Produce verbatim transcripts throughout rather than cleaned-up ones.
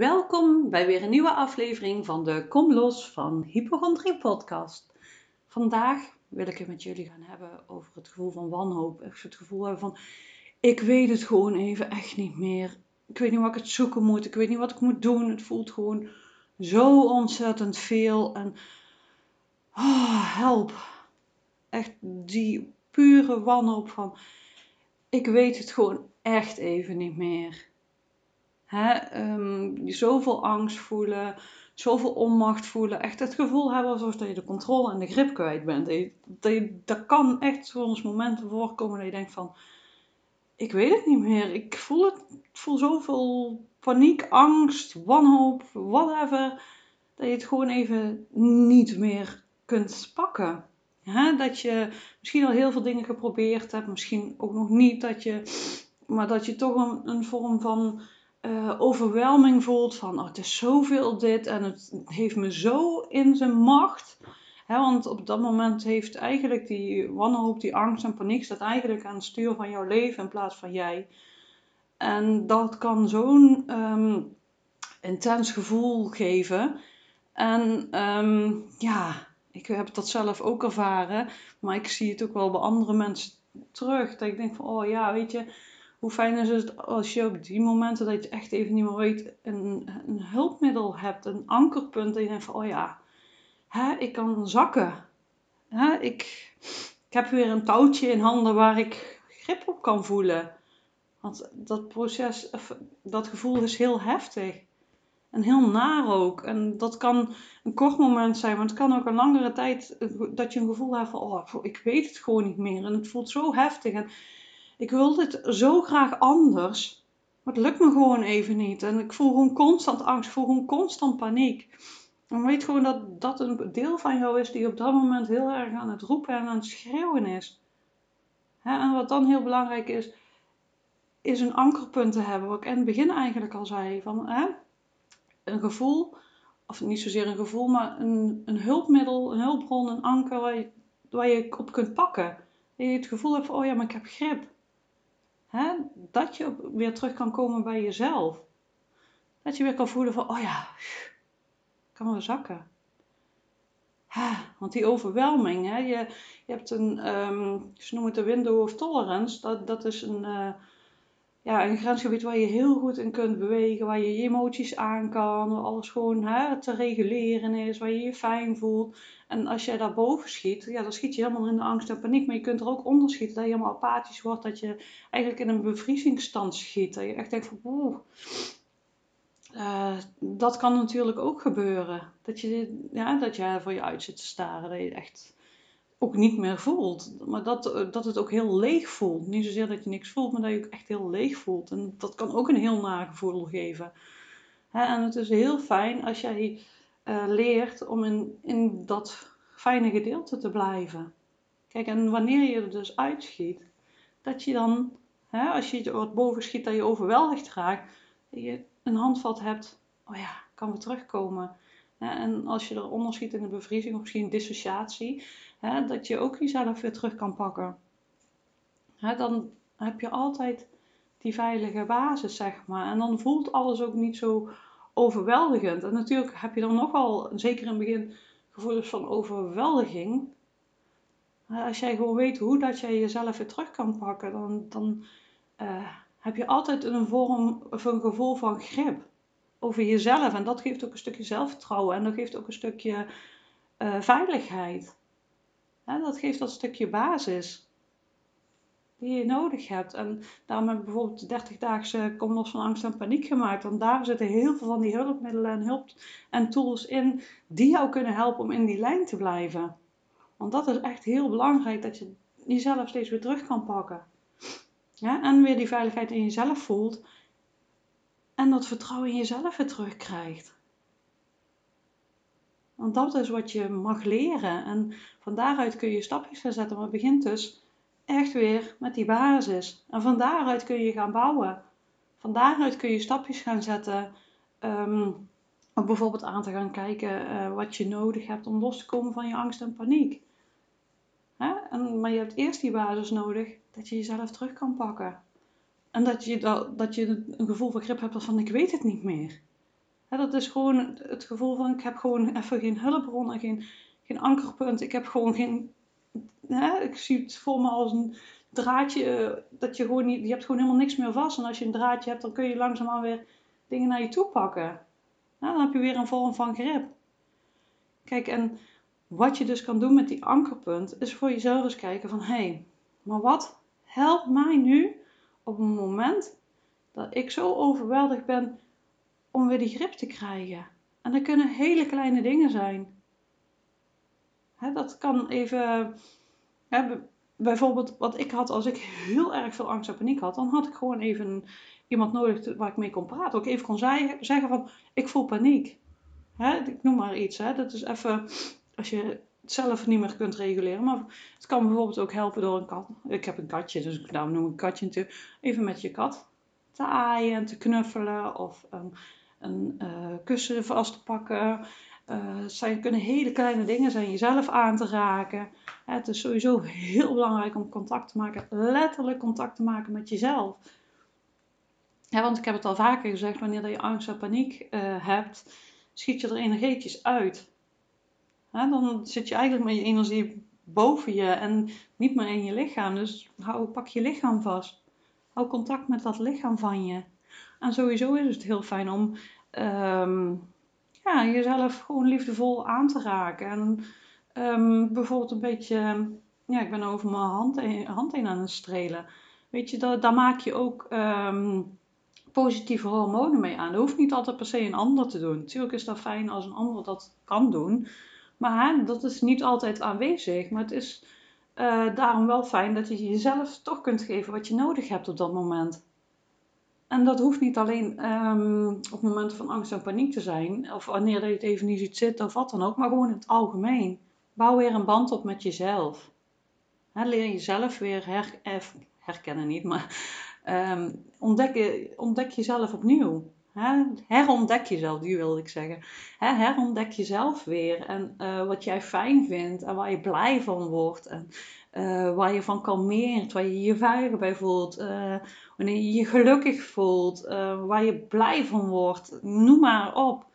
Welkom bij weer een nieuwe aflevering van de Kom Los van Hypochondrie podcast. Vandaag wil ik het met jullie gaan hebben over het gevoel van wanhoop. Echt het gevoel hebben van, ik weet het gewoon even echt niet meer. Ik weet niet wat ik het zoeken moet, ik weet niet wat ik moet doen. Het voelt gewoon zo ontzettend veel en oh, help. Echt die pure wanhoop van, ik weet het gewoon echt even niet meer. Hè, um, zoveel angst voelen, zoveel onmacht voelen. Echt het gevoel hebben alsof je de controle en de grip kwijt bent. Dat, je, dat kan echt soms momenten voorkomen dat je denkt van, ik weet het niet meer. Ik voel, het, ik voel zoveel paniek, angst, wanhoop, whatever. Dat je het gewoon even niet meer kunt pakken. Hè, dat je misschien al heel veel dingen geprobeerd hebt. Misschien ook nog niet. Dat je, maar dat je toch een, een vorm van... Uh, overweldiging voelt van oh, het is zoveel dit en het heeft me zo in zijn macht. He, want op dat moment heeft eigenlijk die wanhoop, die angst en paniek staat eigenlijk aan het stuur van jouw leven in plaats van jij. En dat kan zo'n um, intens gevoel geven. En um, ja, ik heb dat zelf ook ervaren, maar ik zie het ook wel bij andere mensen terug. Dat ik denk van oh ja, weet je... Hoe fijn is het als je op die momenten dat je het echt even niet meer weet, een, een hulpmiddel hebt, een ankerpunt. En je denkt van, oh ja, hè, ik kan zakken. Hè, ik, ik heb weer een touwtje in handen waar ik grip op kan voelen. Want dat proces, dat gevoel is heel heftig. En heel naar ook. En dat kan een kort moment zijn, maar het kan ook een langere tijd dat je een gevoel hebt van, oh, ik weet het gewoon niet meer. En het voelt zo heftig en... Ik wil dit zo graag anders, maar het lukt me gewoon even niet. En ik voel gewoon constant angst, ik voel gewoon constant paniek. En weet gewoon dat dat een deel van jou is die op dat moment heel erg aan het roepen en aan het schreeuwen is. Hè? En wat dan heel belangrijk is, is een ankerpunt te hebben. Wat ik in het begin eigenlijk al zei, van hè? Een gevoel, of niet zozeer een gevoel, maar een, een hulpmiddel, een hulpbron, een anker waar je, waar je op kunt pakken. Dat je het gevoel hebt van, oh ja, maar ik heb grip. He, dat je weer terug kan komen bij jezelf. Dat je weer kan voelen van, oh ja, ik kan wel zakken. He, want die overweldiging, he, je, je hebt een, um, ze noemen het de window of tolerance. Dat, dat is een, uh, ja, een grensgebied waar je heel goed in kunt bewegen. Waar je je emoties aan kan. Waar alles gewoon he, te reguleren is. Waar je je fijn voelt. En als jij daarboven schiet, ja, dan schiet je helemaal in de angst en paniek. Maar je kunt er ook onder schieten, dat je helemaal apathisch wordt. Dat je eigenlijk in een bevriezingsstand schiet. Dat je echt denkt van, oeh. Uh, dat kan natuurlijk ook gebeuren. Dat je, ja, dat je voor je uit zit te staren. Dat je echt ook niet meer voelt. Maar dat, dat het ook heel leeg voelt. Niet zozeer dat je niks voelt, maar dat je ook echt heel leeg voelt. En dat kan ook een heel naar gevoel geven. Hè, en het is heel fijn als jij... Uh, leert om in, in dat fijne gedeelte te blijven. Kijk, en wanneer je er dus uitschiet, dat je dan, hè, als je wat boven schiet, dat je overweldigd raakt, dat je een handvat hebt, oh ja, kan we terugkomen. Ja, en als je eronder schiet in de bevriezing, of misschien dissociatie, hè, dat je ook jezelf weer terug kan pakken. Hè, dan heb je altijd die veilige basis, zeg maar. En dan voelt alles ook niet zo... overweldigend. En natuurlijk heb je dan nogal, zeker in het begin, gevoelens van overweldiging. Als jij gewoon weet hoe dat jij jezelf weer terug kan pakken, dan, dan uh, heb je altijd een vorm of een gevoel van grip over jezelf. En dat geeft ook een stukje zelfvertrouwen en dat geeft ook een stukje uh, veiligheid. En dat geeft dat stukje basis die je nodig hebt. En daarom heb ik bijvoorbeeld de dertig daagse Kom Los van Angst en Paniek gemaakt. Want daar zitten heel veel van die hulpmiddelen en hulp en tools in die jou kunnen helpen om in die lijn te blijven. Want dat is echt heel belangrijk, dat je jezelf steeds weer terug kan pakken. Ja, en weer die veiligheid in jezelf voelt. En dat vertrouwen in jezelf weer terugkrijgt. Want dat is wat je mag leren. En van daaruit kun je stapjes gaan zetten. Maar het begint dus... echt weer met die basis. En van daaruit kun je gaan bouwen. Van daaruit kun je stapjes gaan zetten. Um, om bijvoorbeeld aan te gaan kijken uh, wat je nodig hebt om los te komen van je angst en paniek. Hè? En, maar je hebt eerst die basis nodig dat je jezelf terug kan pakken. En dat je, dat, dat je een gevoel van grip hebt van ik weet het niet meer. He, dat is gewoon het gevoel van ik heb gewoon even geen hulpbron en geen, geen ankerpunt. Ik heb gewoon geen... He, ik zie het voor me als een draadje dat je gewoon niet... Je hebt gewoon helemaal niks meer vast. En als je een draadje hebt, dan kun je langzaamaan weer dingen naar je toe pakken. Nou, dan heb je weer een vorm van grip. Kijk, en wat je dus kan doen met die ankerpunt, is voor jezelf eens kijken van... Hé, hey, maar wat helpt mij nu op een moment dat ik zo overweldigd ben om weer die grip te krijgen? En dat kunnen hele kleine dingen zijn. Hè, dat kan even... Hè, bijvoorbeeld wat ik had als ik heel erg veel angst en paniek had, dan had ik gewoon even iemand nodig waar ik mee kon praten. Ook even kon zeggen van, ik voel paniek. Hè, ik noem maar iets. Hè. Dat is even, als je het zelf niet meer kunt reguleren. Maar het kan bijvoorbeeld ook helpen door een kat. Ik heb een katje, dus ik noem een katje natuurlijk. Even met je kat te aaien en te knuffelen. Of een, een uh, kussen vast te pakken. Het uh, kunnen hele kleine dingen zijn, jezelf aan te raken. Het is sowieso heel belangrijk om contact te maken, letterlijk contact te maken met jezelf. Ja, want ik heb het al vaker gezegd, wanneer je angst en paniek uh, hebt, schiet je er energietjes uit. Ja, dan zit je eigenlijk met je energie boven je en niet meer in je lichaam. Dus hou, pak je lichaam vast. Hou contact met dat lichaam van je. En sowieso is het heel fijn om um, ja, jezelf gewoon liefdevol aan te raken. En um, bijvoorbeeld een beetje, ja, ik ben over mijn hand heen, hand heen aan het strelen. Weet je, daar, daar maak je ook um, positieve hormonen mee aan. Dat hoeft niet altijd per se een ander te doen. Natuurlijk is dat fijn als een ander dat kan doen. Maar hè, dat is niet altijd aanwezig. Maar het is uh, daarom wel fijn dat je jezelf toch kunt geven wat je nodig hebt op dat moment. En dat hoeft niet alleen um, op momenten van angst en paniek te zijn. Of wanneer je het even niet ziet zitten of wat dan ook. Maar gewoon in het algemeen. Bouw weer een band op met jezelf. Hè, leer jezelf weer her- her- herkennen niet. Maar um, ontdek, ontdek jezelf opnieuw. Hè, herontdek jezelf, die wilde ik zeggen. Hè, herontdek jezelf weer. En uh, wat jij fijn vindt. En waar je blij van wordt. En uh, waar je van kalmeert. Waar je je veilig bij voelt. Uh, wanneer je je gelukkig voelt. Uh, waar je blij van wordt. Noem maar op.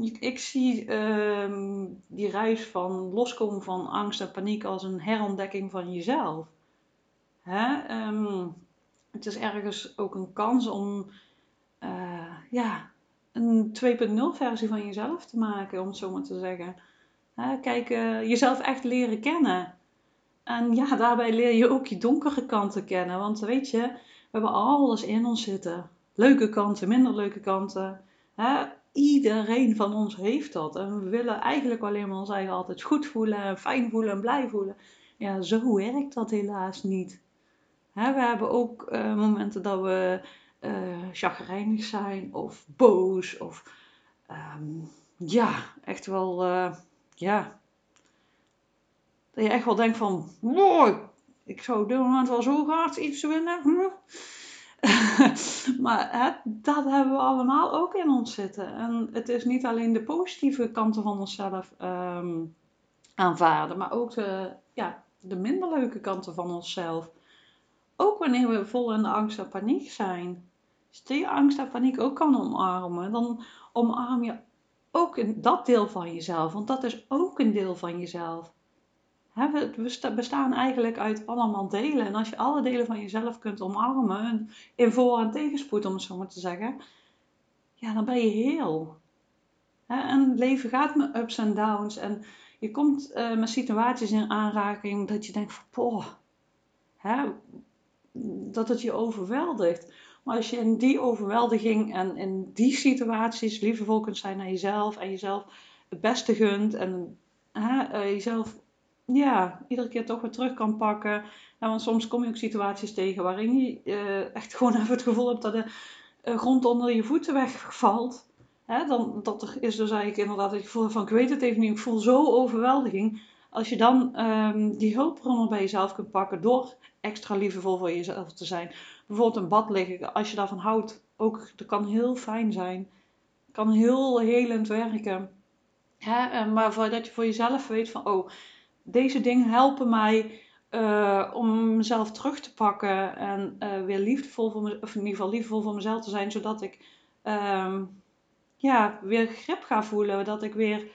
Ik, ik zie uh, die reis van loskomen van angst en paniek als een herontdekking van jezelf. Hè? Um, het is ergens ook een kans om... Uh, ja, een twee punt nul versie van jezelf te maken, om het zo maar te zeggen. Hè, kijk, uh, jezelf echt leren kennen. En ja, daarbij leer je ook je donkere kanten kennen. Want weet je, we hebben alles in ons zitten. Leuke kanten, minder leuke kanten. Hè, iedereen van ons heeft dat. En we willen eigenlijk alleen maar ons eigen altijd goed voelen, fijn voelen en blij voelen. Ja, zo werkt dat helaas niet. Hè, we hebben ook uh, momenten dat we... Uh, chagrijnig zijn of boos of um, ja, echt wel uh, ja, dat je echt wel denkt van wow, ik zou op dit moment wel zo hard iets willen maar hè, dat hebben we allemaal ook in ons zitten en het is niet alleen de positieve kanten van onszelf um, aanvaarden, maar ook de, ja, de minder leuke kanten van onszelf, ook wanneer we vol in de angst en paniek zijn. Als je die angst en paniek ook kan omarmen, dan omarm je ook dat deel van jezelf. Want dat is ook een deel van jezelf. We bestaan eigenlijk uit allemaal delen. En als je alle delen van jezelf kunt omarmen, in voor- en tegenspoed om het zo maar te zeggen, ja, dan ben je heel. En het leven gaat met ups en downs. En je komt met situaties in aanraking dat je denkt van, poh, dat het je overweldigt. Maar als je in die overweldiging en in die situaties liefdevol kunt zijn naar jezelf en jezelf het beste gunt en hè, uh, jezelf ja, iedere keer toch weer terug kan pakken. Ja, want soms kom je ook situaties tegen waarin je uh, echt gewoon even het gevoel hebt dat de uh, grond onder je voeten wegvalt. Hè, dan, dat er is dus eigenlijk inderdaad het gevoel van ik weet het even niet, ik voel zo overweldiging. Als je dan um, die hulpbronnen bij jezelf kunt pakken door extra liefdevol voor jezelf te zijn. Bijvoorbeeld een bad liggen, als je daarvan houdt, ook, dat kan heel fijn zijn. Kan heel helend werken. Hè? Maar voordat je voor jezelf weet van, oh, deze dingen helpen mij uh, om mezelf terug te pakken. En uh, weer liefdevol voor, me, of in ieder geval liefdevol voor mezelf te zijn, zodat ik um, ja, weer grip ga voelen. Dat ik weer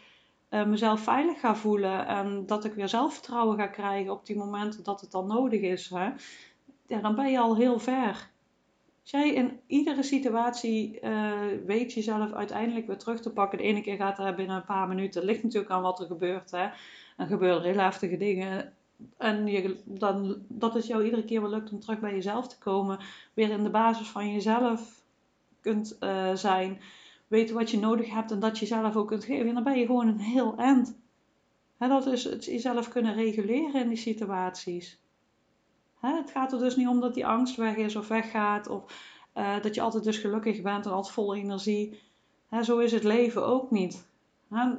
uh, mezelf veilig ga voelen. En dat ik weer zelfvertrouwen ga krijgen op die momenten dat het dan nodig is. Hè? Ja, dan ben je al heel ver. Als jij in iedere situatie uh, weet jezelf uiteindelijk weer terug te pakken. De ene keer gaat dat binnen een paar minuten. Het ligt natuurlijk aan wat er gebeurt. Hè? Er gebeuren heel heftige dingen. En je, dan, dat het jou iedere keer wel lukt om terug bij jezelf te komen. Weer in de basis van jezelf kunt uh, zijn. Weten wat je nodig hebt en dat je zelf ook kunt geven. En dan ben je gewoon een heel end. Hè, dat is het jezelf kunnen reguleren in die situaties. Hè, het gaat er dus niet om dat die angst weg is of weggaat. Of uh, dat je altijd dus gelukkig bent en altijd vol energie. Hè, zo is het leven ook niet. Nou,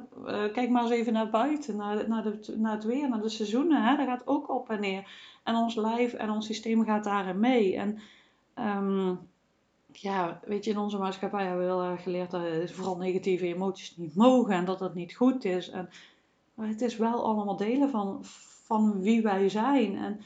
kijk maar eens even naar buiten, naar, naar, de, naar het weer, naar de seizoenen. Hè? Dat gaat ook op en neer. En ons lijf en ons systeem gaat daarin mee. En um, ja, weet je, in onze maatschappij hebben we heel erg geleerd dat vooral negatieve emoties niet mogen en dat dat niet goed is. En, maar het is wel allemaal delen van, van wie wij zijn. En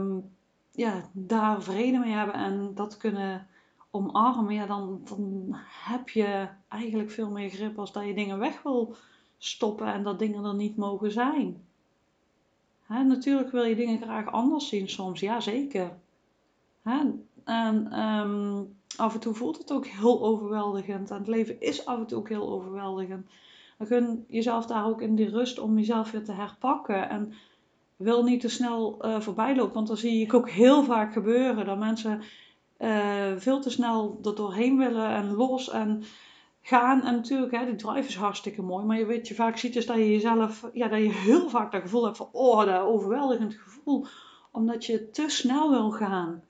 um, ja, daar vrede mee hebben en dat kunnen omarmen, ja, dan, dan heb je eigenlijk veel meer grip als dat je dingen weg wil stoppen en dat dingen er niet mogen zijn. Hè, natuurlijk wil je dingen graag anders zien soms, ja zeker. Hè, en um, af en toe voelt het ook heel overweldigend en het leven is af en toe ook heel overweldigend. Dan gun jezelf daar ook in die rust om jezelf weer te herpakken en wil niet te snel uh, voorbij lopen, want dan zie ik ook heel vaak gebeuren dat mensen Uh, veel te snel er doorheen willen en los en gaan. En natuurlijk, hè, die drive is hartstikke mooi. Maar je weet, je vaak ziet is dat je jezelf, ja, dat je heel vaak dat gevoel hebt van, oh, dat overweldigend gevoel. Omdat je te snel wil gaan.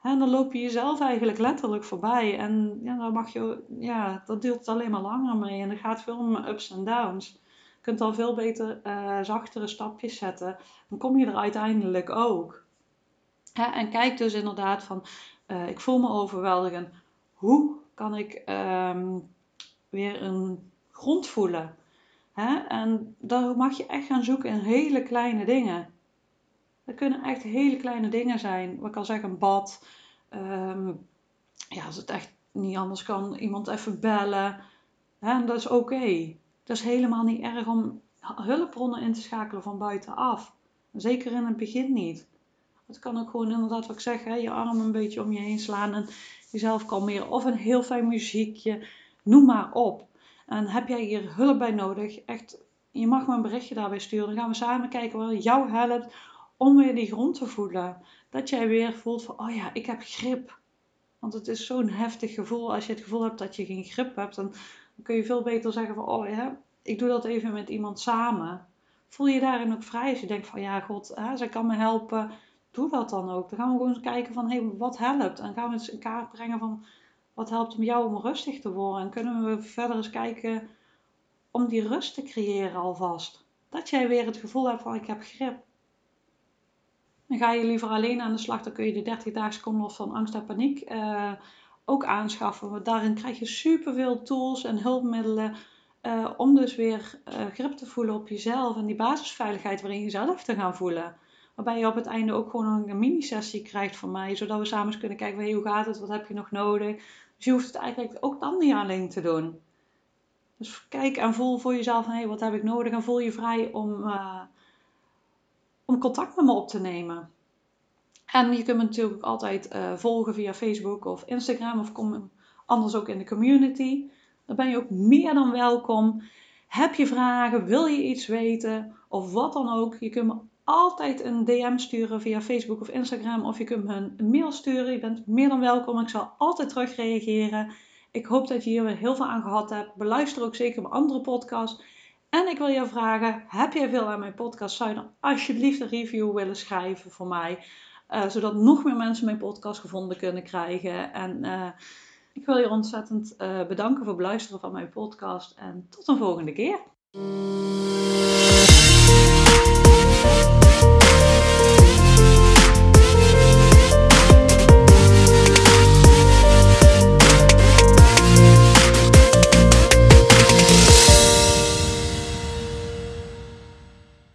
Hè, en dan loop je jezelf eigenlijk letterlijk voorbij. En ja, dan mag je, ja, dat duurt alleen maar langer mee. En er gaat veel meer ups en downs. Je kunt dan veel beter uh, zachtere stapjes zetten. Dan kom je er uiteindelijk ook. Hè, en kijk dus inderdaad van, Uh, ik voel me overweldigend. Hoe kan ik um, weer een grond voelen? Hè? En daar mag je echt gaan zoeken in hele kleine dingen. Dat kunnen echt hele kleine dingen zijn. Wat ik al zeg, een bad. Um, ja, als het echt niet anders kan, iemand even bellen. Hè? En dat is oké. Okay. Dat is helemaal niet erg om hulpbronnen in te schakelen van buitenaf. Zeker in het begin niet. Het kan ook gewoon inderdaad wat ik zeg, hè, je arm een beetje om je heen slaan en jezelf kalmeren. Of een heel fijn muziekje, noem maar op. En heb jij hier hulp bij nodig, echt, je mag me een berichtje daarbij sturen. Dan gaan we samen kijken wat jou helpt om weer die grond te voelen. Dat jij weer voelt van, oh ja, ik heb grip. Want het is zo'n heftig gevoel. Als je het gevoel hebt dat je geen grip hebt, dan kun je veel beter zeggen van, oh ja, ik doe dat even met iemand samen. Voel je daarin ook vrij als je denkt van, ja god, hè, zij kan me helpen. Doe dat dan ook. Dan gaan we gewoon eens kijken van, hey, wat helpt? En gaan we eens in kaart brengen van, wat helpt om jou om rustig te worden? En kunnen we verder eens kijken om die rust te creëren alvast. Dat jij weer het gevoel hebt van, ik heb grip. Dan ga je liever alleen aan de slag, dan kun je de dertig daagse kom los van angst en paniek eh, ook aanschaffen. Want daarin krijg je superveel tools en hulpmiddelen eh, om dus weer eh, grip te voelen op jezelf. En die basisveiligheid waarin jezelf te gaan voelen. Waarbij je op het einde ook gewoon een mini-sessie krijgt van mij. Zodat we samen eens kunnen kijken, hey, hoe gaat het, wat heb je nog nodig. Dus je hoeft het eigenlijk ook dan niet alleen te doen. Dus kijk en voel voor jezelf, hey, wat heb ik nodig. En voel je vrij om, uh, om contact met me op te nemen. En je kunt me natuurlijk ook altijd uh, volgen via Facebook of Instagram. Of kom anders ook in de community. Dan ben je ook meer dan welkom. Heb je vragen, wil je iets weten of wat dan ook. Je kunt me altijd een D M sturen via Facebook of Instagram. Of je kunt me een mail sturen. Je bent meer dan welkom. Ik zal altijd terugreageren. Ik hoop dat je hier weer heel veel aan gehad hebt. Beluister ook zeker mijn andere podcast. En ik wil je vragen. Heb jij veel aan mijn podcast? Zou je dan alsjeblieft een review willen schrijven voor mij. Uh, zodat nog meer mensen mijn podcast gevonden kunnen krijgen. En uh, ik wil je ontzettend uh, bedanken voor het beluisteren van mijn podcast. En tot een volgende keer.